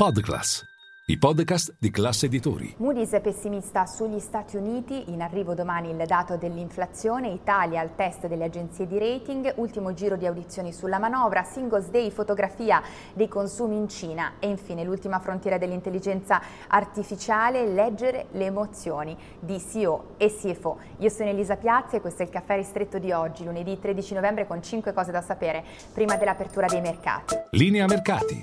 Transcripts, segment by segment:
Podcast, i podcast di Class Editori. Moody's è pessimista sugli Stati Uniti, in arrivo domani il dato dell'inflazione, Italia al test delle agenzie di rating, ultimo giro di audizioni sulla manovra, Single's Day, fotografia dei consumi in Cina e infine l'ultima frontiera dell'intelligenza artificiale, leggere le emozioni di CEO e CFO. Io sono Elisa Piazza e questo è il Caffè Ristretto di oggi, lunedì 13 novembre con 5 cose da sapere prima dell'apertura dei mercati. Linea mercati.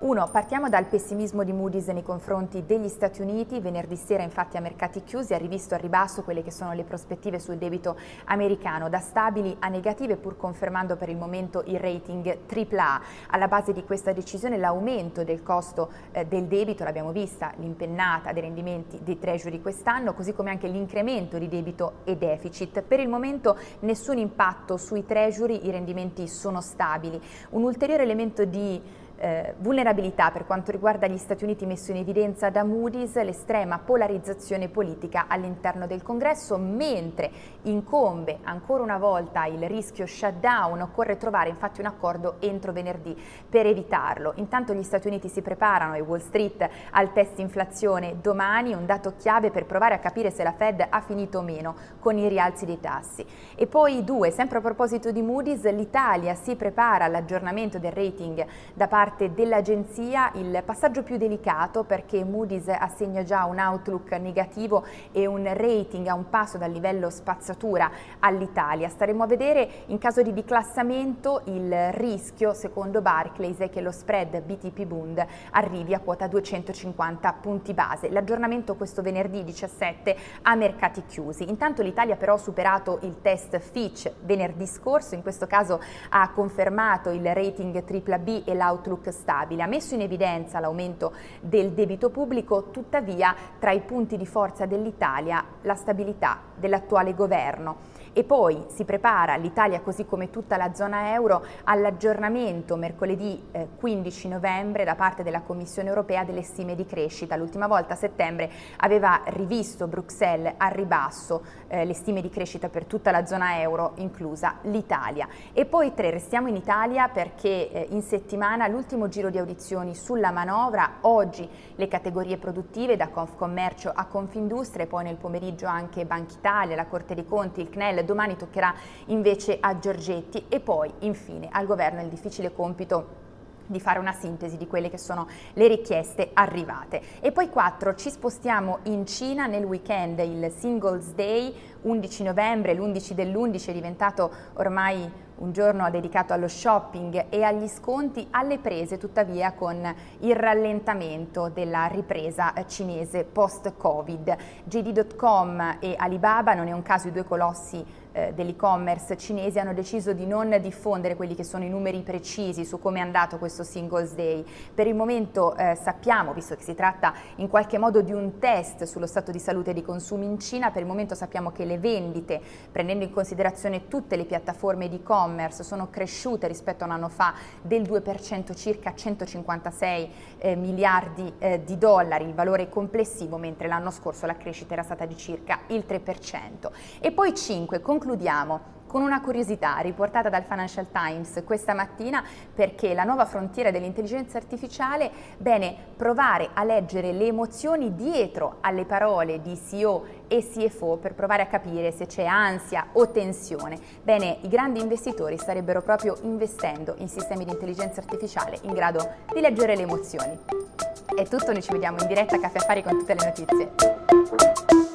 1. Partiamo dal pessimismo di Moody's nei confronti degli Stati Uniti. Venerdì sera, infatti, a mercati chiusi ha rivisto al ribasso quelle che sono le prospettive sul debito americano, da stabili a negative, pur confermando per il momento il rating AAA. Alla base di questa decisione l'aumento del costo del debito, l'abbiamo vista, l'impennata dei rendimenti dei treasury quest'anno, così come anche l'incremento di debito e deficit. Per il momento nessun impatto sui treasury, i rendimenti sono stabili. Un ulteriore elemento di vulnerabilità per quanto riguarda gli Stati Uniti messo in evidenza da Moody's, l'estrema polarizzazione politica all'interno del Congresso, mentre incombe ancora una volta il rischio shutdown. Occorre trovare infatti un accordo entro venerdì per evitarlo. Intanto gli Stati Uniti si preparano e Wall Street al test inflazione domani, un dato chiave per provare a capire se la Fed ha finito o meno con i rialzi dei tassi. E poi 2, sempre a proposito di Moody's, l'Italia si prepara all'aggiornamento del rating da parte dell'agenzia, il passaggio più delicato perché Moody's assegna già un outlook negativo e un rating a un passo dal livello spazzatura all'Italia. Staremo a vedere in caso di declassamento il rischio, secondo Barclays, è che lo spread BTP Bund arrivi a quota 250 punti base. L'aggiornamento questo venerdì 17 a mercati chiusi. Intanto l'Italia però ha superato il test Fitch venerdì scorso, in questo caso ha confermato il rating BBB e l'outlook stabile. Ha messo in evidenza l'aumento del debito pubblico, tuttavia tra i punti di forza dell'Italia la stabilità dell'attuale governo. E poi si prepara l'Italia, così come tutta la zona euro, all'aggiornamento mercoledì 15 novembre da parte della Commissione europea delle stime di crescita. L'ultima volta a settembre aveva rivisto Bruxelles al ribasso le stime di crescita per tutta la zona euro, inclusa l'Italia. E poi 3, restiamo in Italia perché in settimana l'ultimo giro di audizioni sulla manovra, oggi le categorie produttive da Confcommercio a Confindustria e poi nel pomeriggio anche Banca d'Italia, la Corte dei Conti, il CNEL. Domani toccherà invece a Giorgetti e poi infine al governo il difficile compito di fare una sintesi di quelle che sono le richieste arrivate. E poi 4, ci spostiamo in Cina nel weekend, il Single's Day, 11 novembre, l'11 dell'11 è diventato ormai un giorno dedicato allo shopping e agli sconti, alle prese tuttavia con il rallentamento della ripresa cinese post-Covid. JD.com e Alibaba, non è un caso i due colossi dell'e-commerce cinese, hanno deciso di non diffondere quelli che sono i numeri precisi su come è andato questo Single's Day. Per il momento sappiamo, visto che si tratta in qualche modo di un test sullo stato di salute dei consumi in Cina, per il momento sappiamo che le vendite, prendendo in considerazione tutte le piattaforme di e-commerce, sono cresciute rispetto a un anno fa del 2% circa, 156 miliardi di dollari il valore complessivo, mentre l'anno scorso la crescita era stata di circa il 3%. E poi 5, concludiamo con una curiosità riportata dal Financial Times questa mattina, perché la nuova frontiera dell'intelligenza artificiale, bene, provare a leggere le emozioni dietro alle parole di CEO e CFO per provare a capire se c'è ansia o tensione. Bene, i grandi investitori starebbero proprio investendo in sistemi di intelligenza artificiale in grado di leggere le emozioni. È tutto, noi ci vediamo in diretta a Caffè Affari con tutte le notizie.